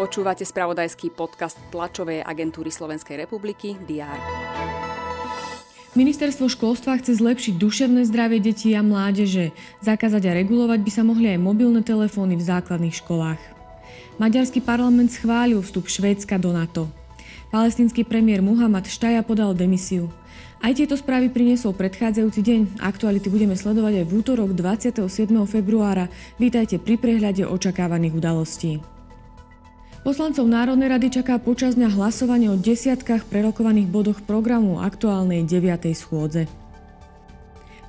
Počúvate spravodajský podcast tlačovej agentúry Slovenskej republiky DR. Ministerstvo školstva chce zlepšiť duševné zdravie detí a mládeže. Zakázať a regulovať by sa mohli aj mobilné telefóny v základných školách. Maďarský parlament schválil vstup Švédska do NATO. Palestínsky premiér Muhammad Štaja podal demisiu. Aj tieto správy priniesol predchádzajúci deň. Aktuality budeme sledovať aj v útorok 27. februára. Vítajte pri prehľade očakávaných udalostí. Poslancov Národnej rady čaká počas dňa hlasovanie o desiatkách prerokovaných bodoch programu aktuálnej 9. schôdze.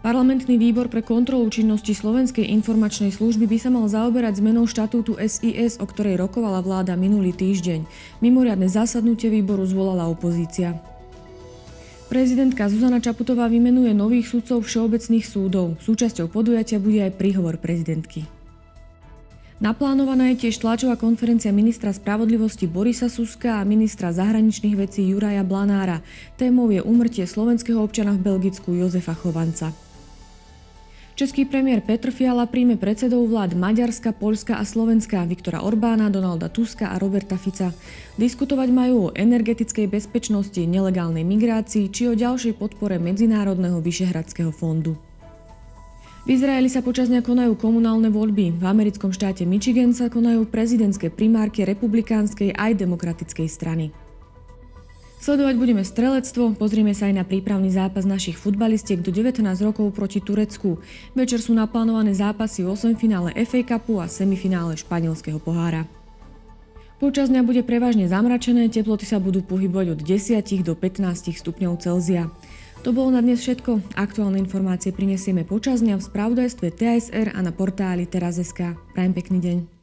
Parlamentný výbor pre kontrolu činnosti Slovenskej informačnej služby by sa mal zaoberať zmenou štatútu SIS, o ktorej rokovala vláda minulý týždeň. Mimoriadne zasadnutie výboru zvolala opozícia. Prezidentka Zuzana Čaputová vymenuje nových sudcov Všeobecných súdov. Súčasťou podujatia bude aj príhovor prezidentky. Naplánovaná je tiež tlačová konferencia ministra spravodlivosti Borisa Suska a ministra zahraničných vecí Juraja Blanára. Témou je úmrtie slovenského občana v Belgicku Jozefa Chovanca. Český premiér Petr Fiala príjme predsedov vlád Maďarska, Poľska a Slovenska, Viktora Orbána, Donalda Tuska a Roberta Fica. Diskutovať majú o energetickej bezpečnosti, nelegálnej migrácii či o ďalšej podpore Medzinárodného vyšehradského fondu. V Izraeli sa počas dňa konajú komunálne voľby. V americkom štáte Michigan sa konajú prezidentské primárky republikánskej aj demokratickej strany. Sledovať budeme strelectvo, pozrieme sa aj na prípravný zápas našich futbalistiek do 19 rokov proti Turecku. Večer sú naplánované zápasy v 8. finále FA Cupu a semifinále Španielského pohára. Počas dňa bude prevažne zamračené, teploty sa budú pohybovať od 10 do 15 stupňov Celzia. To bolo na dnes všetko. Aktuálne informácie prinesieme počas dňa v spravodajstve TSR a na portáli Teraz.sk. Prajem pekný deň.